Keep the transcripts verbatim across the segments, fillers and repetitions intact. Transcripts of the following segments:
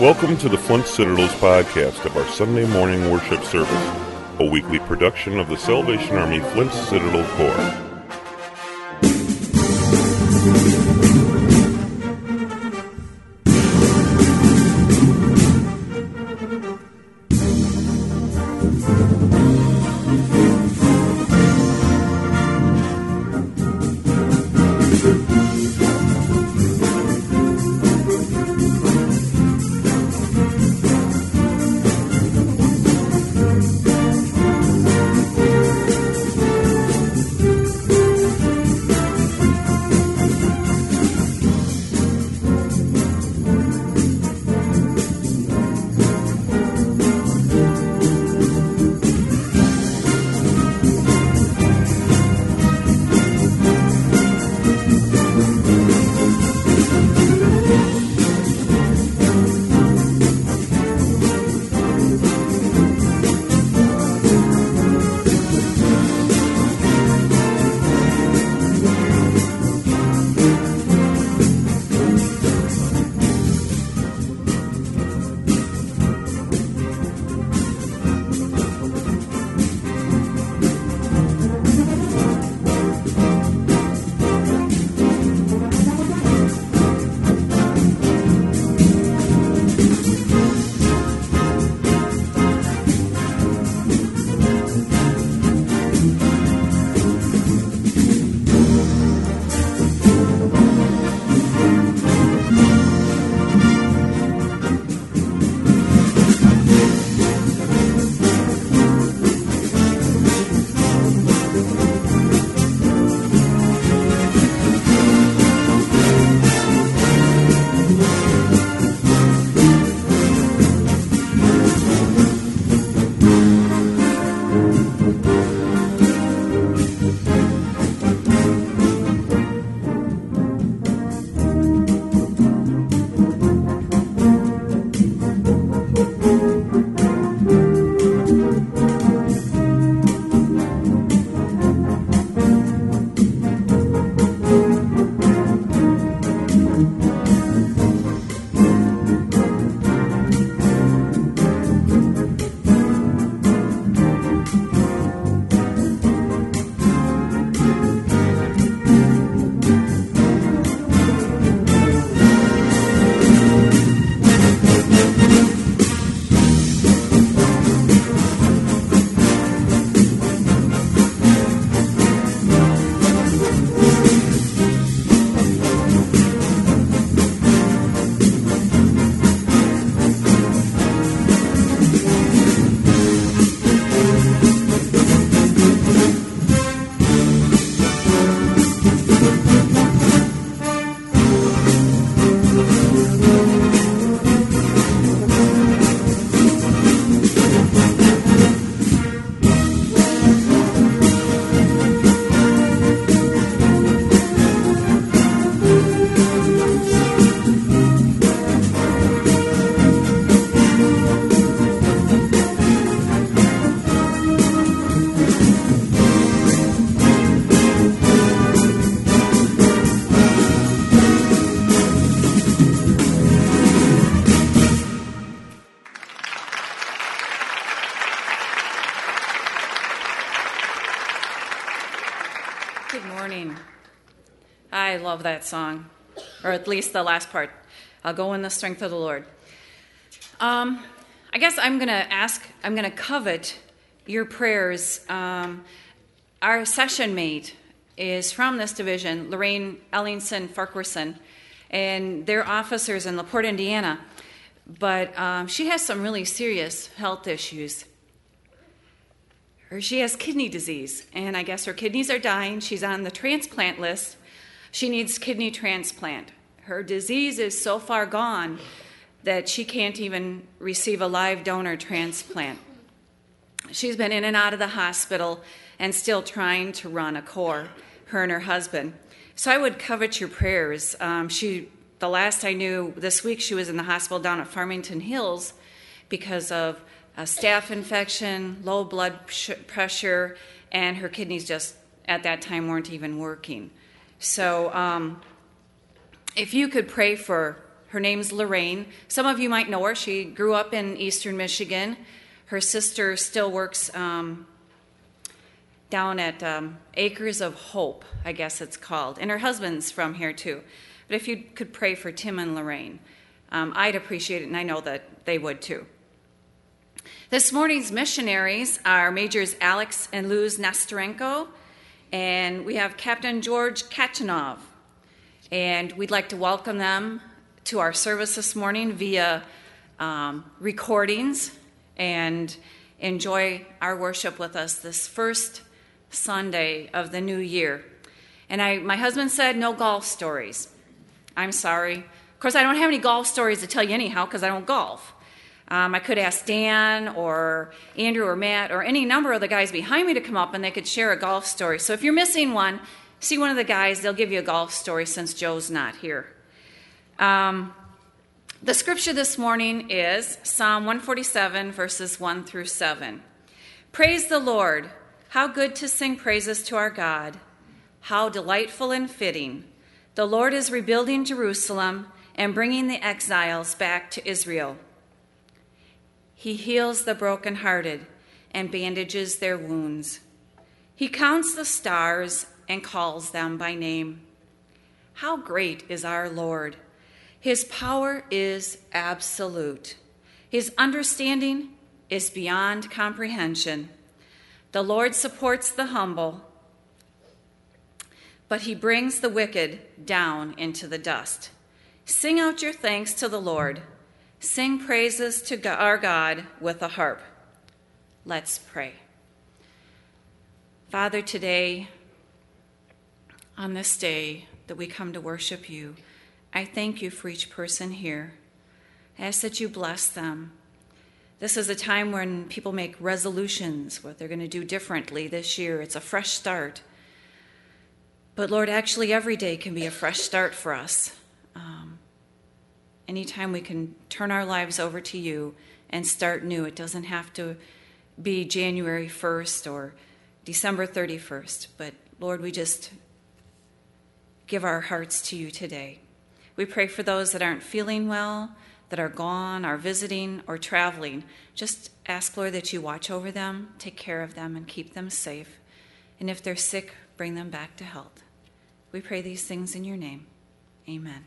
Welcome to the Flint Citadel's podcast of our Sunday morning worship service, a weekly production of the Salvation Army Flint Citadel Corps. I love that song, or at least the last part. I'll go in the strength of the Lord. Um, I guess I'm going to ask, I'm going to covet your prayers. Um, our session mate is from this division, Lorraine Ellingson Farquharson, and they're officers in LaPorte, Indiana. But um, she has some really serious health issues. Or she has kidney disease, and I guess her kidneys are dying. She's on the transplant list. She needs kidney transplant. Her disease is so far gone that she can't even receive a live donor transplant. She's been in and out of the hospital and still trying to run a corps, her and her husband. So I would covet your prayers. Um, she, the last I knew, this week she was in the hospital down at Farmington Hills because of a staph infection, low blood pressure, and her kidneys just at that time weren't even working. So um, if you could pray for Her name's Lorraine. Some of you might know her. She grew up in eastern Michigan. Her sister still works um, down at um, Acres of Hope, I guess it's called. And her husband's from here, too. But if you could pray for Tim and Lorraine, um, I'd appreciate it, and I know that they would, too. This morning's missionaries are Majors Alex and Luz Nastarenko, and we have Captain George Kachanov. And we'd like to welcome them to our service this morning via um, recordings and enjoy our worship with us this first Sunday of the new year. And I, my husband said no golf stories. I'm sorry. Of course, I don't have any golf stories to tell you anyhow because I don't golf. Um, I could ask Dan or Andrew or Matt or any number of the guys behind me to come up and they could share a golf story. So if you're missing one, see one of the guys. They'll give you a golf story since Joe's not here. Um, the scripture this morning is Psalm one forty-seven, verses one through seven. Praise the Lord. How good to sing praises to our God. How delightful and fitting. The Lord is rebuilding Jerusalem and bringing the exiles back to Israel. He heals the brokenhearted and bandages their wounds. He counts the stars and calls them by name. How great is our Lord! His power is absolute. His understanding is beyond comprehension. The Lord supports the humble, but he brings the wicked down into the dust. Sing out your thanks to the Lord. Sing praises to our God with a harp. Let's pray. Father, today, on this day that we come to worship you, I thank you for each person here. I ask that you bless them. This is a time when people make resolutions, what they're going to do differently this year. It's a fresh start. But Lord, actually every day can be a fresh start for us. Um, anytime we can turn our lives over to you and start new, it doesn't have to be January first or December thirty-first. But Lord, we just give our hearts to you today. We pray for those that aren't feeling well, that are gone, are visiting, or traveling. Just ask, Lord, that you watch over them, take care of them, and keep them safe. And if they're sick, bring them back to health. We pray these things in your name. Amen.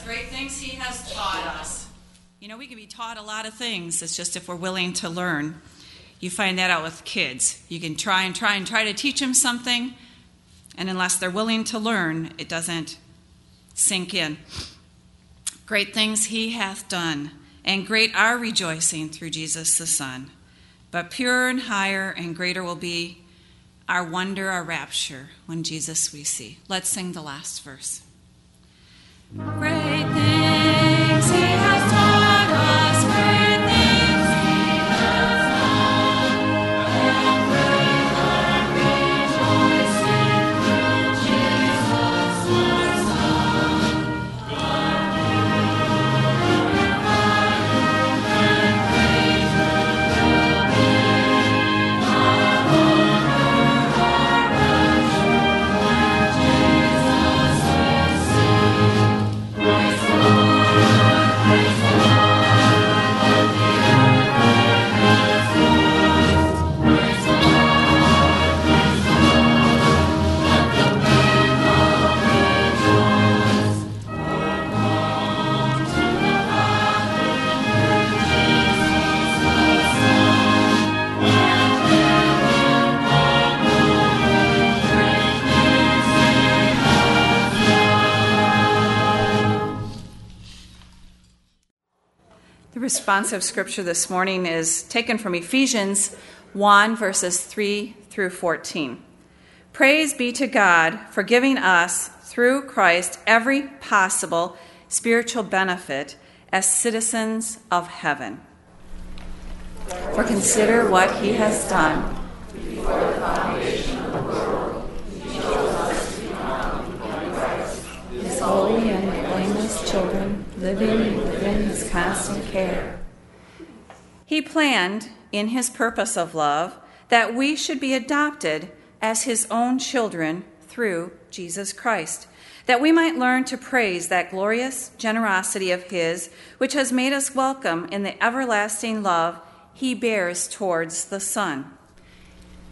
us, great things he has taught us. You know, we can be taught a lot of things. It's just if we're willing to learn. You find that out with kids. You can try and try and try to teach them something, and unless they're willing to learn, it doesn't sink in. Great things he hath done, and great our rejoicing through Jesus the Son. But purer and higher and greater will be our wonder, our rapture, when Jesus we see. Let's sing the last verse. Great things he has taught us, great things he has done, and great our rejoicing through Jesus our Son. God and higher and greater will be our honor, our rapture, when Jesus will see. Responsive scripture this morning is taken from Ephesians one, verses three through fourteen. Praise be to God for giving us, through Christ, every possible spiritual benefit as citizens of heaven. For consider what he has done. Before the foundation of the world, he chose us to be known by Christ, his holy and blameless children, living within his constant care. He planned in his purpose of love that we should be adopted as his own children through Jesus Christ, that we might learn to praise that glorious generosity of his, which has made us welcome in the everlasting love he bears towards the Son.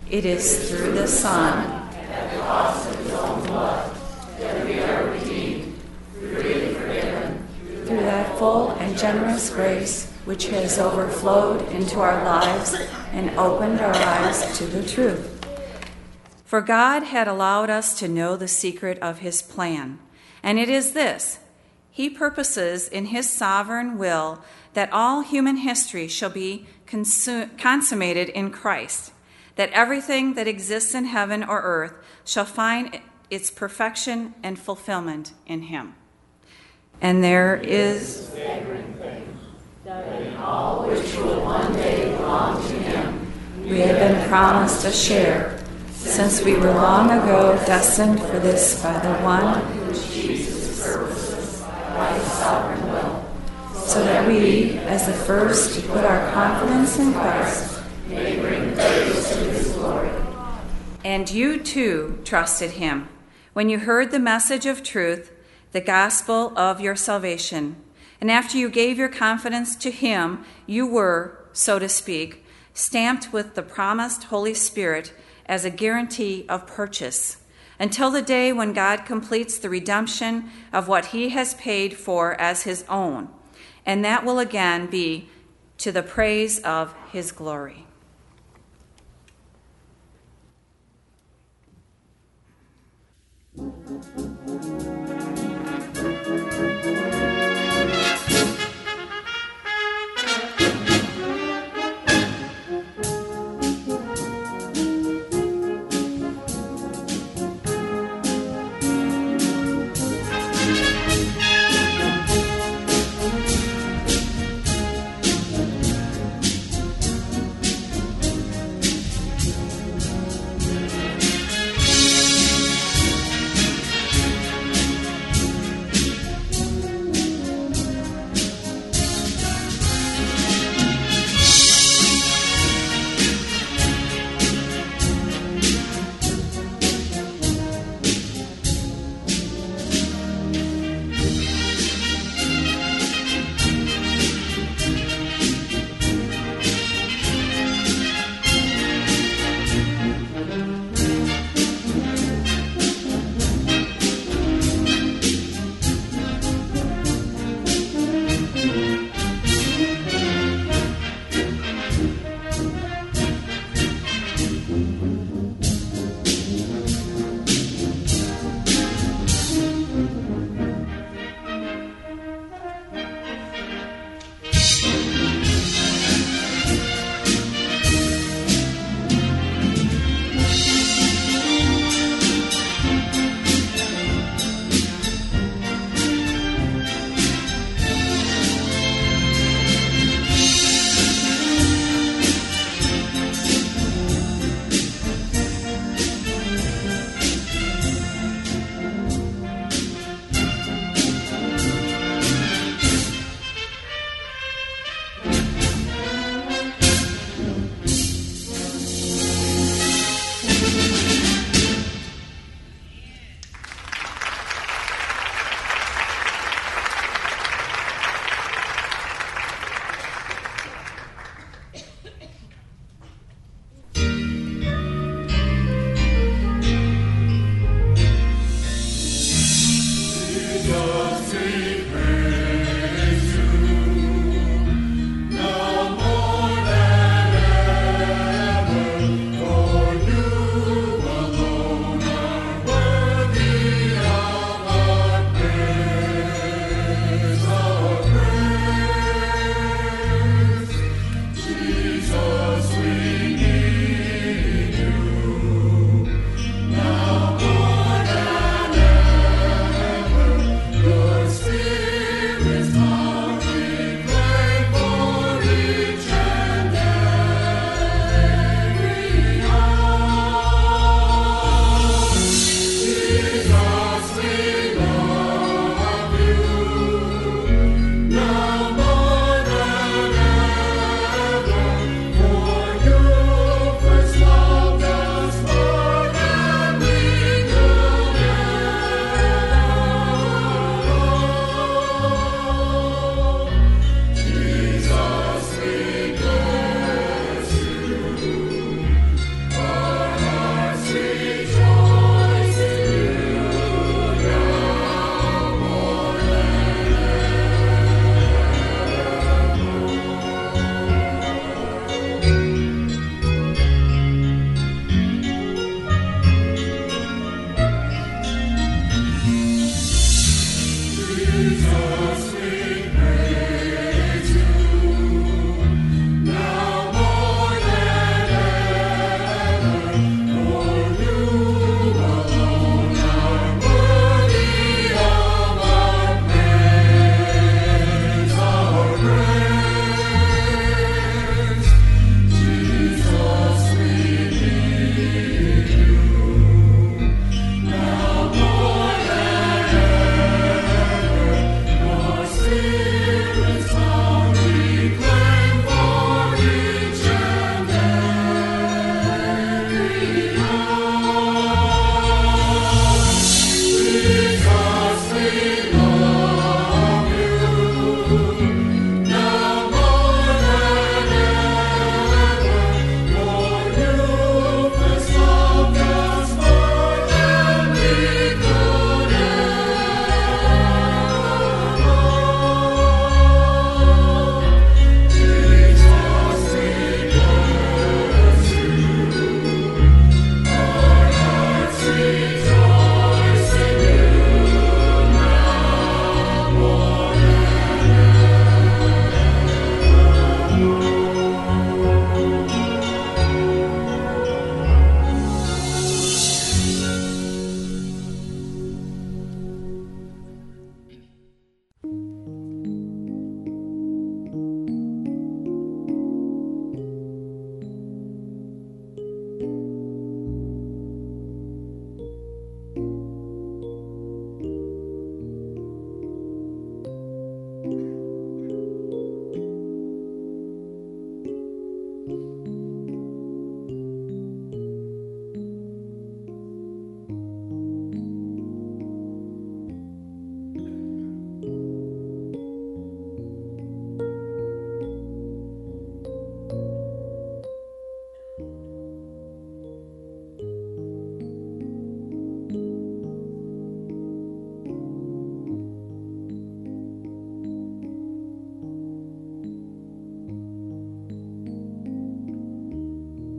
It is through the Son, at the cost of his own blood, that we are redeemed, freely forgiven, through that full and generous grace which has overflowed into our lives and opened our eyes to the truth. For God had allowed us to know the secret of his plan, and it is this: he purposes in his sovereign will that all human history shall be consu- consummated in Christ, that everything that exists in heaven or earth shall find its perfection and fulfillment in him. And there is thing, that in all which will one day belong to him, we have been promised a share, since we were long ago destined for this by the one which Jesus purposes by his sovereign will, so that we, as the first to put our confidence in Christ, may bring praise to his glory. And you too trusted him when you heard the message of truth, the gospel of your salvation. And after you gave your confidence to him, you were, so to speak, stamped with the promised Holy Spirit as a guarantee of purchase, until the day when God completes the redemption of what he has paid for as his own. And that will again be to the praise of his glory.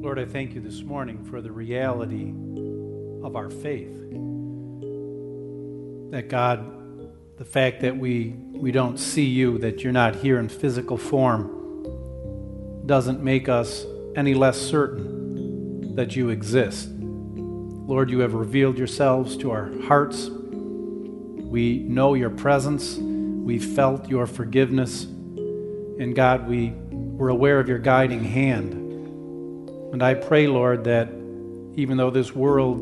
Lord, I thank you this morning for the reality of our faith. That God, the fact that we, we don't see you, that you're not here in physical form, doesn't make us any less certain that you exist. Lord, you have revealed yourselves to our hearts. We know your presence. We felt your forgiveness. And God, we were aware of your guiding hand. And I pray, Lord, that even though this world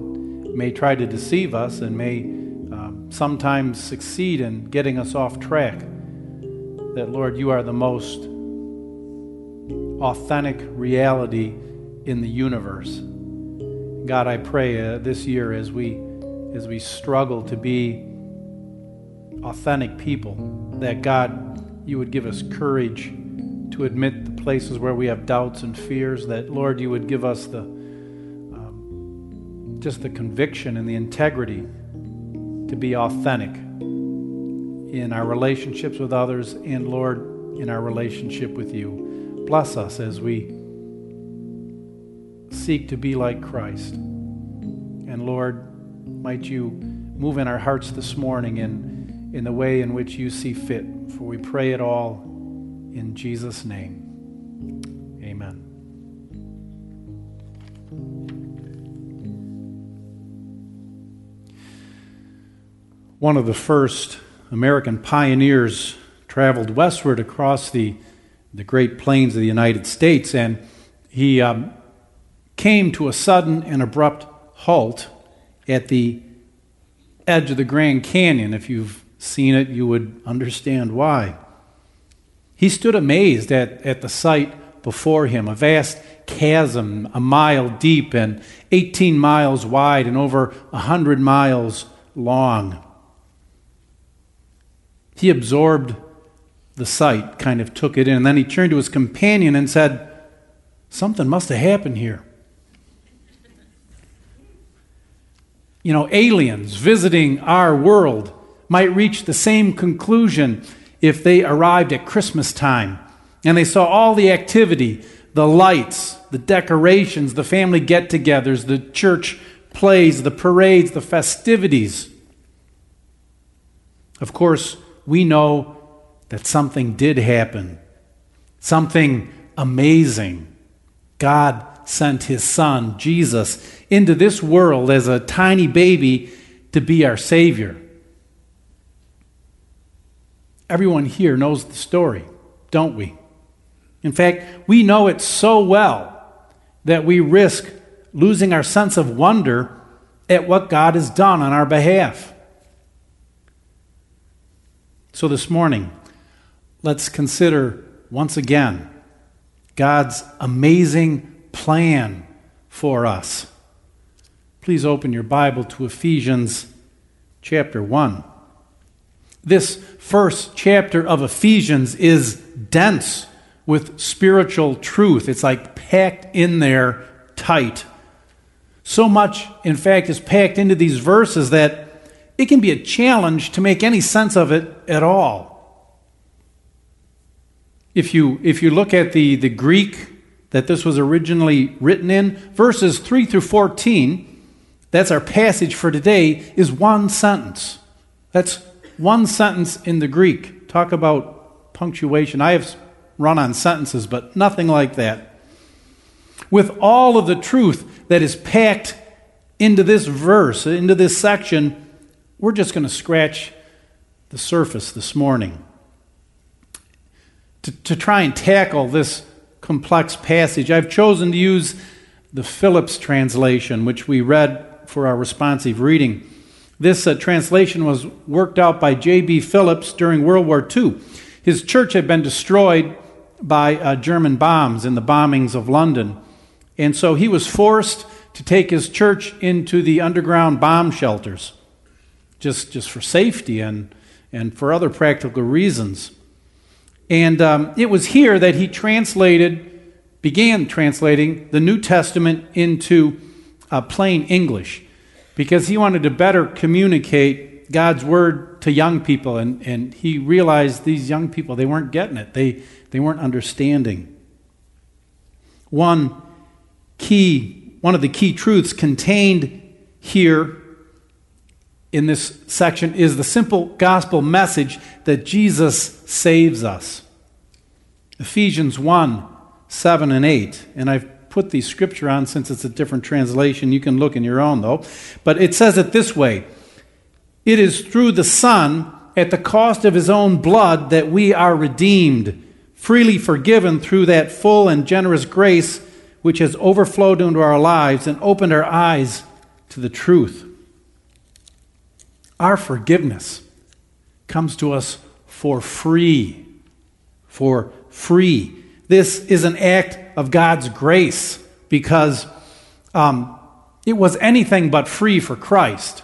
may try to deceive us and may uh, sometimes succeed in getting us off track, that, Lord, you are the most authentic reality in the universe. God, I pray uh, this year as we, as we struggle to be authentic people, that, God, you would give us courage to admit the places where we have doubts and fears, that, Lord, you would give us the um, just the conviction and the integrity to be authentic in our relationships with others and, Lord, in our relationship with you. Bless us as we seek to be like Christ. And, Lord, might you move in our hearts this morning in, in the way in which you see fit. For we pray it all in Jesus' name. Amen. One of the first American pioneers traveled westward across the, the Great Plains of the United States, and he um, came to a sudden and abrupt halt at the edge of the Grand Canyon. If you've seen it, you would understand why. He stood amazed at, at the sight before him, a vast chasm a mile deep and eighteen miles wide and over one hundred miles long. He absorbed the sight, kind of took it in, and then he turned to his companion and said, "Something must have happened here." You know, aliens visiting our world might reach the same conclusion if they arrived at Christmas time and they saw all the activity, the lights, the decorations, the family get-togethers, the church plays, the parades, the festivities. Of course, we know that something did happen, something amazing. God sent his son, Jesus, into this world as a tiny baby to be our Savior. Everyone here knows the story, don't we? In fact, we know it so well that we risk losing our sense of wonder at what God has done on our behalf. So this morning, let's consider once again God's amazing plan for us. Please open your Bible to Ephesians chapter one. This first chapter of Ephesians is dense with spiritual truth. It's like packed in there tight. So much, in fact, is packed into these verses that it can be a challenge to make any sense of it at all. If you, if you look at the, the Greek that this was originally written in, verses three through fourteen, that's our passage for today, is one sentence. That's one sentence in the Greek. Talk about punctuation. I have run on sentences, but nothing like that. With all of the truth that is packed into this verse, into this section, we're just going to scratch the surface this morning. To, to try and tackle this complex passage, I've chosen to use the Phillips translation, which we read for our responsive reading. This uh, translation was worked out by J B Phillips during World War Two. His church had been destroyed by uh, German bombs in the bombings of London. And so he was forced to take his church into the underground bomb shelters, just, just for safety and, and for other practical reasons. And um, it was here that he translated, began translating the New Testament into uh, plain English, because he wanted to better communicate God's word to young people. And, and he realized these young people, they weren't getting it. They, they weren't understanding. One key, one of the key truths contained here in this section is the simple gospel message that Jesus saves us. Ephesians one, seven and eight. And I've put the scripture on since it's a different translation. You can look in your own though. But it says it this way. It is through the Son, at the cost of his own blood, that we are redeemed, freely forgiven through that full and generous grace which has overflowed into our lives and opened our eyes to the truth. Our forgiveness comes to us for free, for free. This is an act of God's grace because um, it was anything but free for Christ.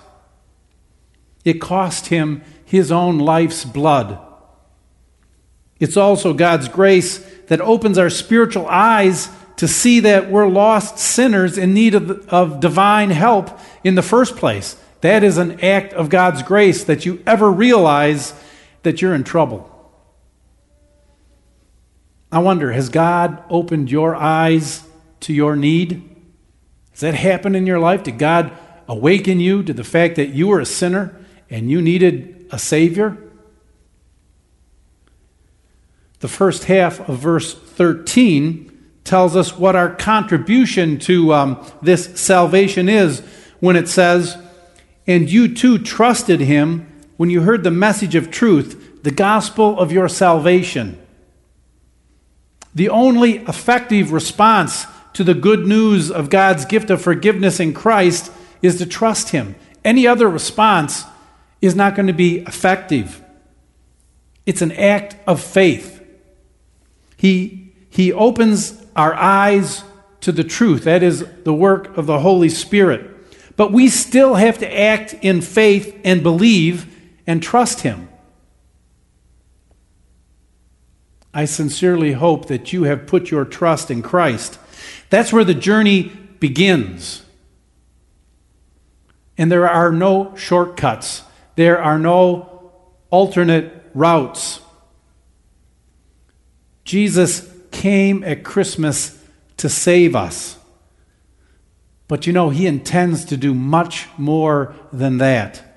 It cost him his own life's blood. It's also God's grace that opens our spiritual eyes to see that we're lost sinners in need of, of divine help in the first place. That is an act of God's grace that you ever realize that you're in trouble. I wonder, has God opened your eyes to your need? Has that happened in your life? Did God awaken you to the fact that you were a sinner and you needed a Savior? The first half of verse thirteen tells us what our contribution to um, this salvation is when it says, and you too trusted him when you heard the message of truth, the gospel of your salvation. The only effective response to the good news of God's gift of forgiveness in Christ is to trust him. Any other response is not going to be effective. It's an act of faith. He, he opens our eyes to the truth. That is the work of the Holy Spirit. But we still have to act in faith and believe and trust him. I sincerely hope that you have put your trust in Christ. That's where the journey begins. And there are no shortcuts. There are no alternate routes. Jesus came at Christmas to save us. But you know, he intends to do much more than that.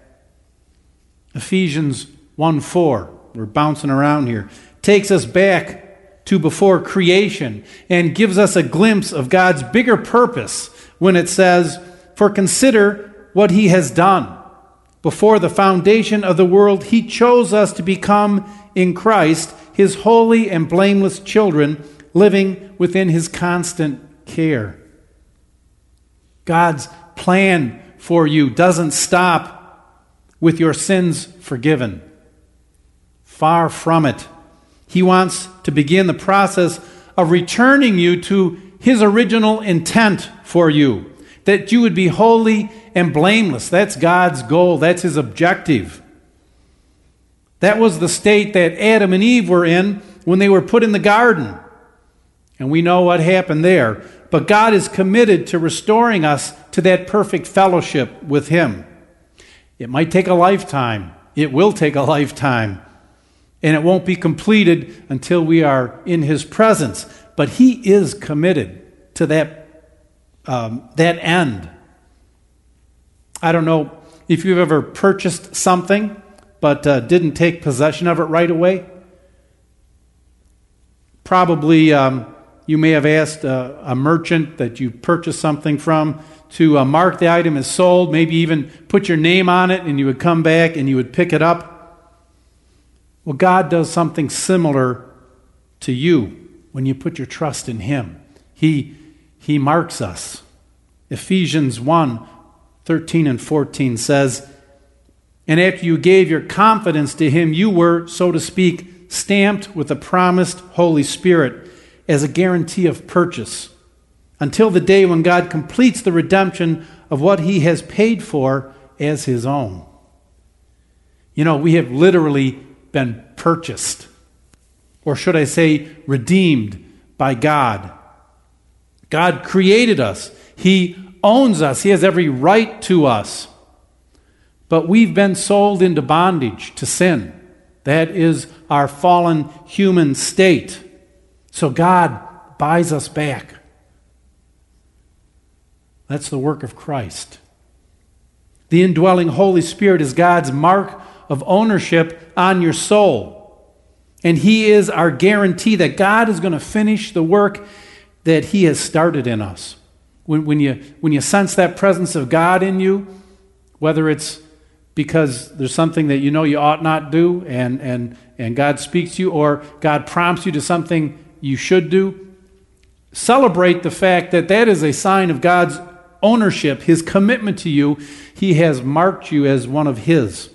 Ephesians one four, we're bouncing around here, takes us back to before creation and gives us a glimpse of God's bigger purpose when it says, for consider what he has done. Before the foundation of the world, he chose us to become in Christ his holy and blameless children, living within his constant care. God's plan for you doesn't stop with your sins forgiven. Far from it. He wants to begin the process of returning you to his original intent for you, that you would be holy and blameless. That's God's goal. That's his objective. That was the state that Adam and Eve were in when they were put in the garden. And we know what happened there. But God is committed to restoring us to that perfect fellowship with him. It might take a lifetime. It will take a lifetime. And it won't be completed until we are in his presence. But he is committed to that, um, that end. I don't know if you've ever purchased something but uh, didn't take possession of it right away. Probably... Um, You may have asked a, a merchant that you purchased something from to uh, mark the item as sold, maybe even put your name on it, and you would come back and you would pick it up. Well, God does something similar to you when you put your trust in him. He, he marks us. Ephesians one, thirteen and fourteen says, and after you gave your confidence to him, you were, so to speak, stamped with the promised Holy Spirit as a guarantee of purchase until the day when God completes the redemption of what he has paid for as his own. You know, we have literally been purchased, or should I say redeemed, by God. God created us. He owns us. He has every right to us. But we've been sold into bondage to sin. That is our fallen human state. So God buys us back. That's the work of Christ. The indwelling Holy Spirit is God's mark of ownership on your soul. And he is our guarantee that God is going to finish the work that he has started in us. When, when, you, when you sense that presence of God in you, whether it's because there's something that you know you ought not do and, and, and God speaks to you, or God prompts you to something you should do, celebrate the fact that that is a sign of God's ownership, his commitment to you. He has marked you as one of his.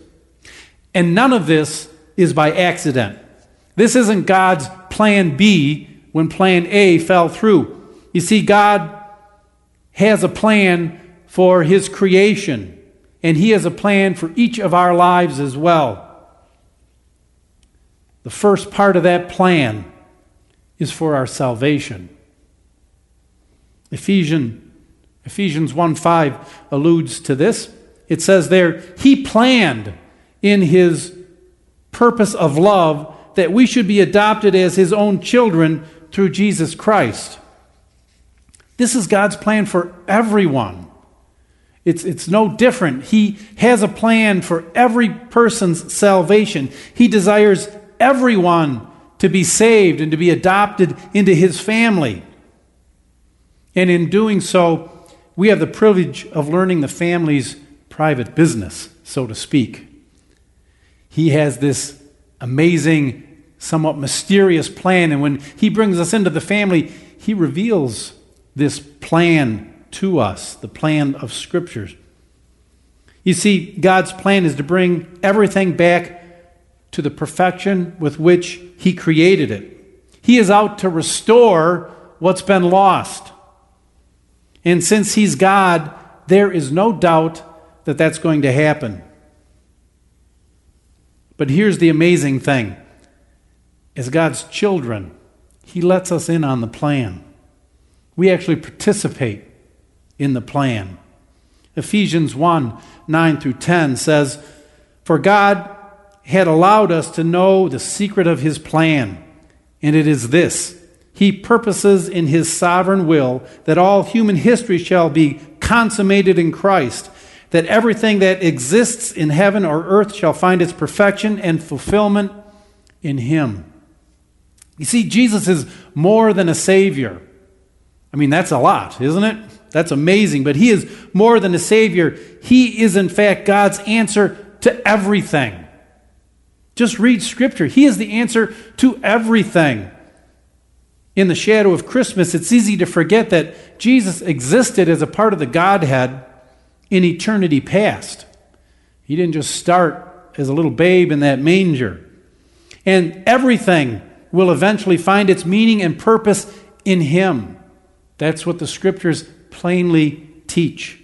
And none of this is by accident. This isn't God's plan B when plan A fell through. You see, God has a plan for his creation, and he has a plan for each of our lives as well. The first part of that plan is for our salvation. Ephesians, Ephesians one five alludes to this. It says there, he planned in his purpose of love that we should be adopted as his own children through Jesus Christ. This is God's plan for everyone. It's, it's no different. He has a plan for every person's salvation. He desires everyone to be saved and to be adopted into his family. And in doing so, we have the privilege of learning the family's private business, so to speak. He has this amazing, somewhat mysterious plan. And when he brings us into the family, he reveals this plan to us, the plan of Scriptures. You see, God's plan is to bring everything back to the perfection with which he created it. He is out to restore what's been lost. And since he's God, there is no doubt that that's going to happen. But here's the amazing thing. As God's children, he lets us in on the plan. We actually participate in the plan. Ephesians one, nine through ten says, "For God had allowed us to know the secret of his plan, and it is this. He purposes in his sovereign will that all human history shall be consummated in Christ, that everything that exists in heaven or earth shall find its perfection and fulfillment in him." You see, Jesus is more than a Savior. I mean, that's a lot, isn't it? That's amazing, but he is more than a Savior. He is, in fact, God's answer to everything. Just read Scripture. He is the answer to everything. In the shadow of Christmas, it's easy to forget that Jesus existed as a part of the Godhead in eternity past. He didn't just start as a little babe in that manger. And everything will eventually find its meaning and purpose in him. That's what the Scriptures plainly teach.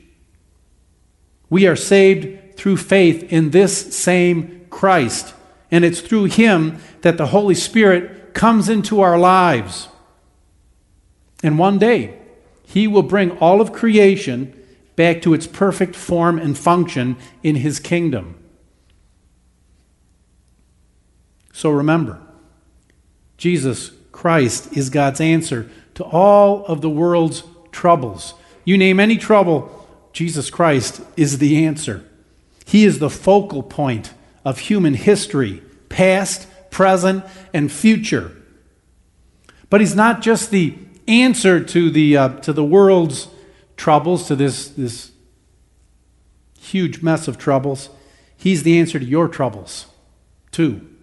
We are saved through faith in this same Christ, and it's through him that the Holy Spirit comes into our lives. And one day, he will bring all of creation back to its perfect form and function in his kingdom. So remember, Jesus Christ is God's answer to all of the world's troubles. You name any trouble, Jesus Christ is the answer. He is the focal point of human history, past, present, and future. But he's not just the answer to the, uh, to the world's troubles, to this, this huge mess of troubles. He's the answer to your troubles, too.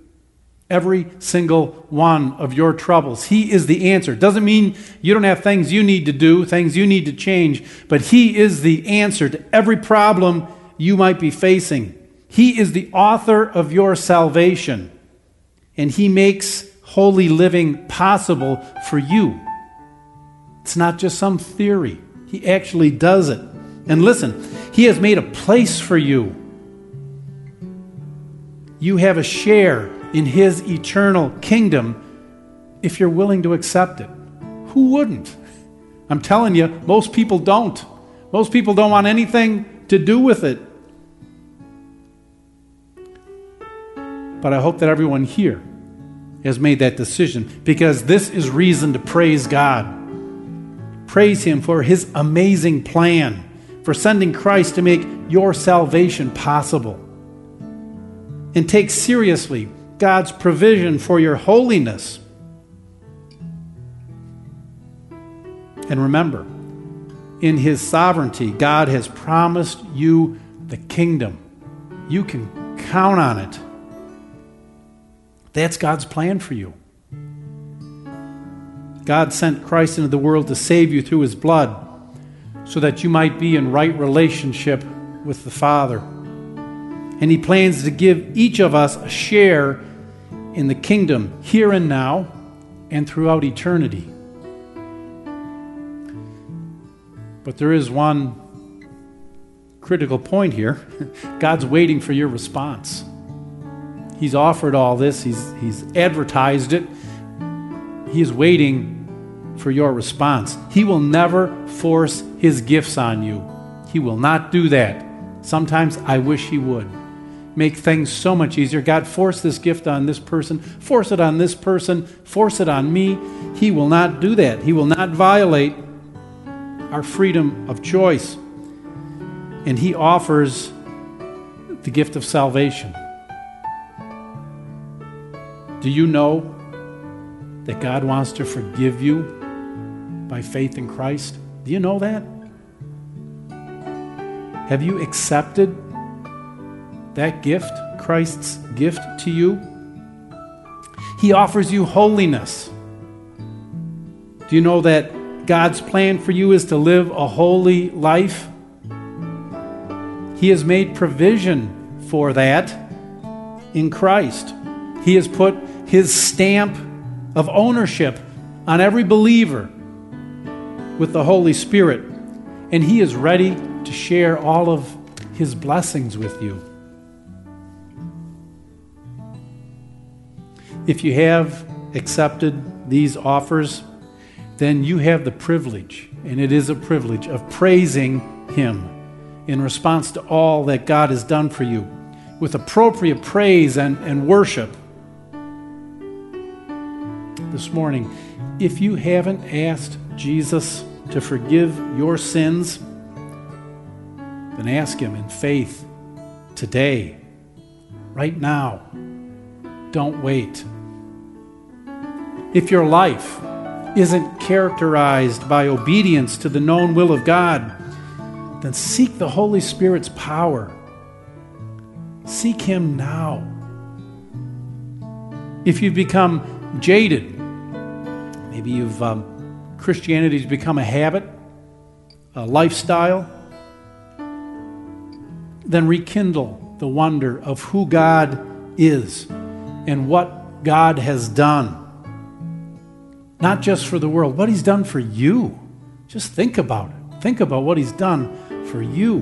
Every single one of your troubles. He is the answer. Doesn't mean you don't have things you need to do, things you need to change, but he is the answer to every problem you might be facing. He is the author of your salvation. and he makes holy living possible for you. It's not just some theory. He actually does it. And listen, he has made a place for you. You have a share in his eternal kingdom if you're willing to accept it. Who wouldn't? I'm telling you, most people don't. Most people don't want anything to do with it. But I hope that everyone here has made that decision, because this is reason to praise God. Praise him for his amazing plan, for sending Christ to make your salvation possible. And take seriously God's provision for your holiness. And remember, in his sovereignty, God has promised you the kingdom. You can count on it. That's God's plan for you. God sent Christ into the world to save you through his blood, so that you might be in right relationship with the Father. And he plans to give each of us a share in the kingdom here and now and throughout eternity. But there is one critical point here. God's waiting for your response. He's offered all this. He's, he's advertised it. He is waiting for your response. He will never force his gifts on you. He will not do that. Sometimes I wish he would. Make things so much easier. God, force this gift on this person. Force it on this person. Force it on me. He will not do that. He will not violate our freedom of choice. And he offers the gift of salvation. Do you know that God wants to forgive you by faith in Christ? Do you know that? Have you accepted that gift, Christ's gift to you? He offers you holiness. Do you know that God's plan for you is to live a holy life? He has made provision for that in Christ. He has put his stamp of ownership on every believer with the Holy Spirit, and he is ready to share all of his blessings with you. If you have accepted these offers, then you have the privilege, and it is a privilege, of praising him in response to all that God has done for you with appropriate praise and, and worship. This morning, if you haven't asked Jesus to forgive your sins, then ask him in faith today, right now. Don't wait. If your life isn't characterized by obedience to the known will of God, then seek the Holy Spirit's power. Seek him now. If you've become jaded, maybe you've, um, Christianity's become a habit, a lifestyle, then rekindle the wonder of who God is and what God has done. Not just for the world, what he's done for you. Just think about it. Think about what he's done for you.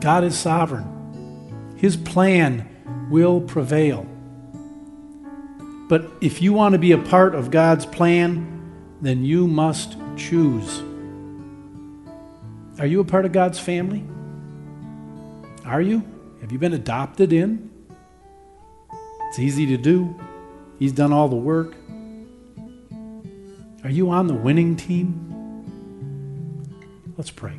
God is sovereign. His plan will prevail. But if you want to be a part of God's plan, then you must choose. Are you a part of God's family? Are you? Have you been adopted in? It's easy to do. He's done all the work. Are you on the winning team? Let's pray.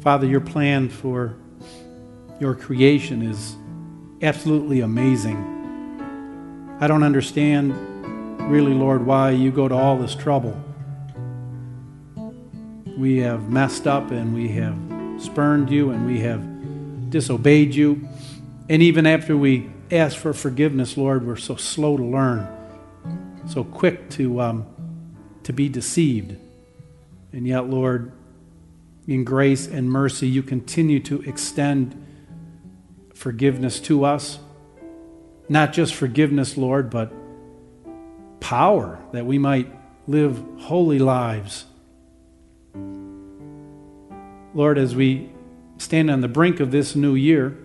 Father, your plan for your creation is absolutely amazing. I don't understand, really, Lord, why you go to all this trouble. We have messed up, and we have spurned you, and we have disobeyed you. And even after we ask for forgiveness, Lord, we're so slow to learn, so quick to um, to be deceived. And yet, Lord, in grace and mercy, you continue to extend forgiveness to us. Not just forgiveness, Lord, but power that we might live holy lives. Lord, as we stand on the brink of this new year,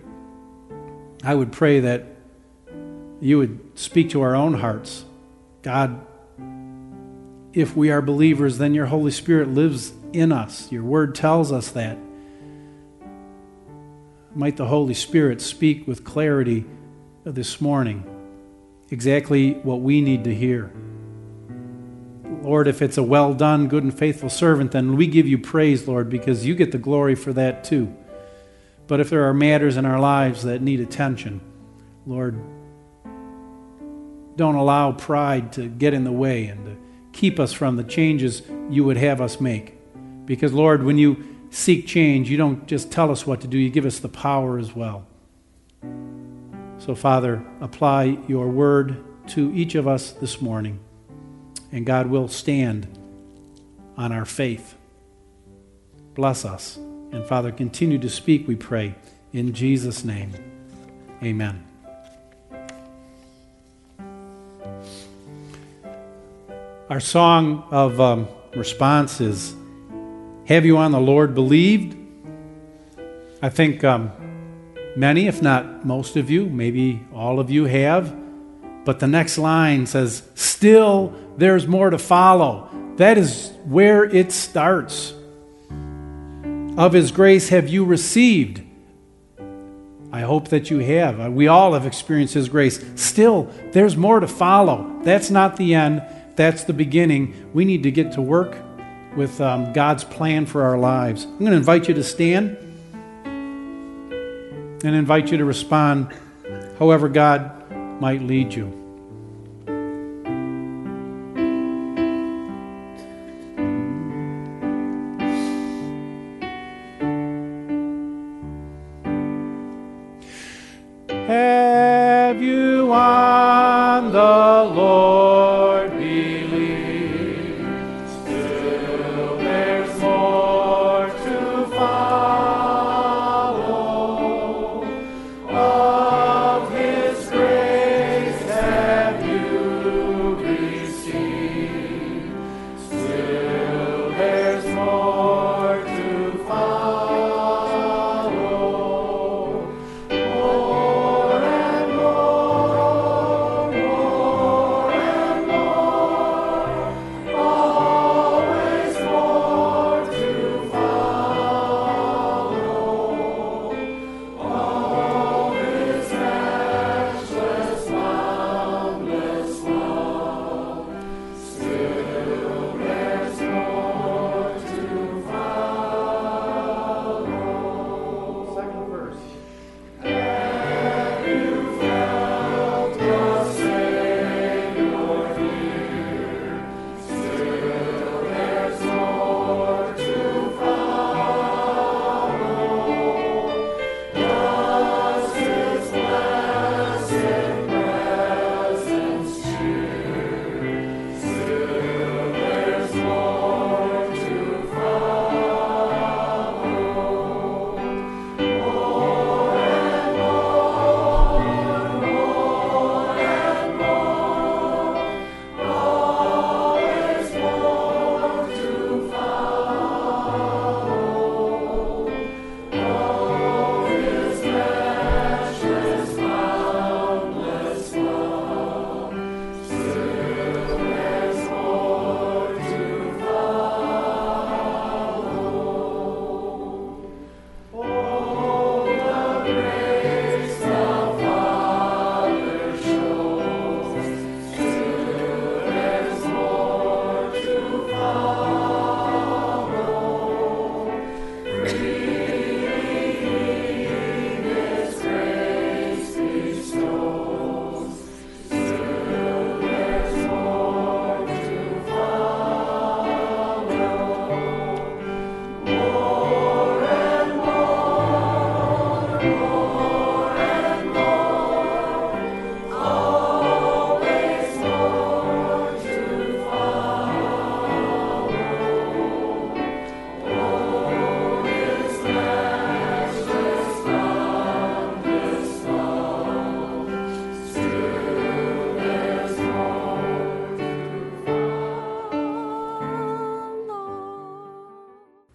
I would pray that you would speak to our own hearts. God, if we are believers, then your Holy Spirit lives in us. Your word tells us that. Might the Holy Spirit speak with clarity this morning, exactly what we need to hear. Lord, if it's a well done, good and faithful servant, then we give you praise, Lord, because you get the glory for that too. But if there are matters in our lives that need attention, Lord, don't allow pride to get in the way and to keep us from the changes you would have us make. Because, Lord, when you seek change, you don't just tell us what to do, you give us the power as well. So, Father, apply your word to each of us this morning. And God will stand on our faith. Bless us. And, Father, continue to speak, we pray. In Jesus' name, amen. Our song of um, response is, "Have you on the Lord believed?" I think... Um, Many, if not most of you, maybe all of you have. But the next line says, "Still, there's more to follow." That is where it starts. Of his grace have you received? I hope that you have. We all have experienced his grace. Still, there's more to follow. That's not the end. That's the beginning. We need to get to work with um, God's plan for our lives. I'm going to invite you to stand and invite you to respond however God might lead you. Have you on the Lord believed? Still there's more to find. All right.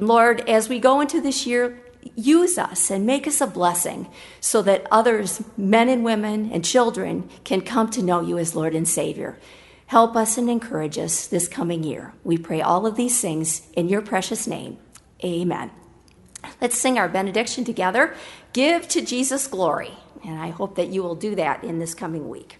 Lord, as we go into this year, use us and make us a blessing so that others, men and women and children, can come to know you as Lord and Savior. Help us and encourage us this coming year. We pray all of these things in your precious name. Amen. Let's sing our benediction together. Give to Jesus glory. And I hope that you will do that in this coming week.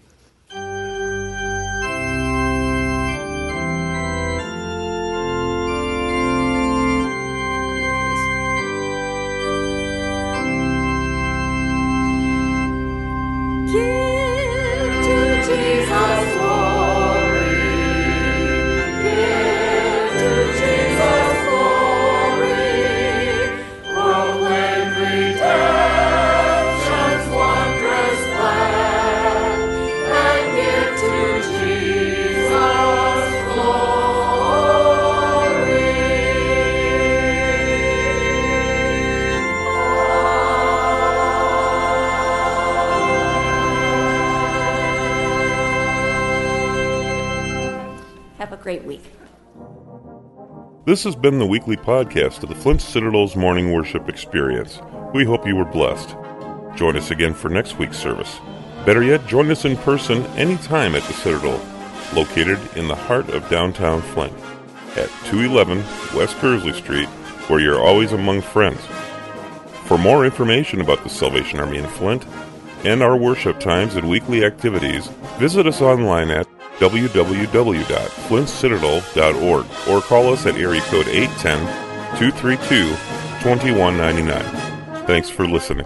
Great week. This has been the weekly podcast of the Flint Citadel's Morning Worship Experience. We hope you were blessed. Join us again for next week's service. Better yet, join us in person anytime at the Citadel, located in the heart of downtown Flint, at two eleven West Kersley Street, where you're always among friends. For more information about the Salvation Army in Flint and our worship times and weekly activities, visit us online at w w w dot flint citadel dot org or call us at area code eight one zero, two three two, two one nine nine. Thanks for listening.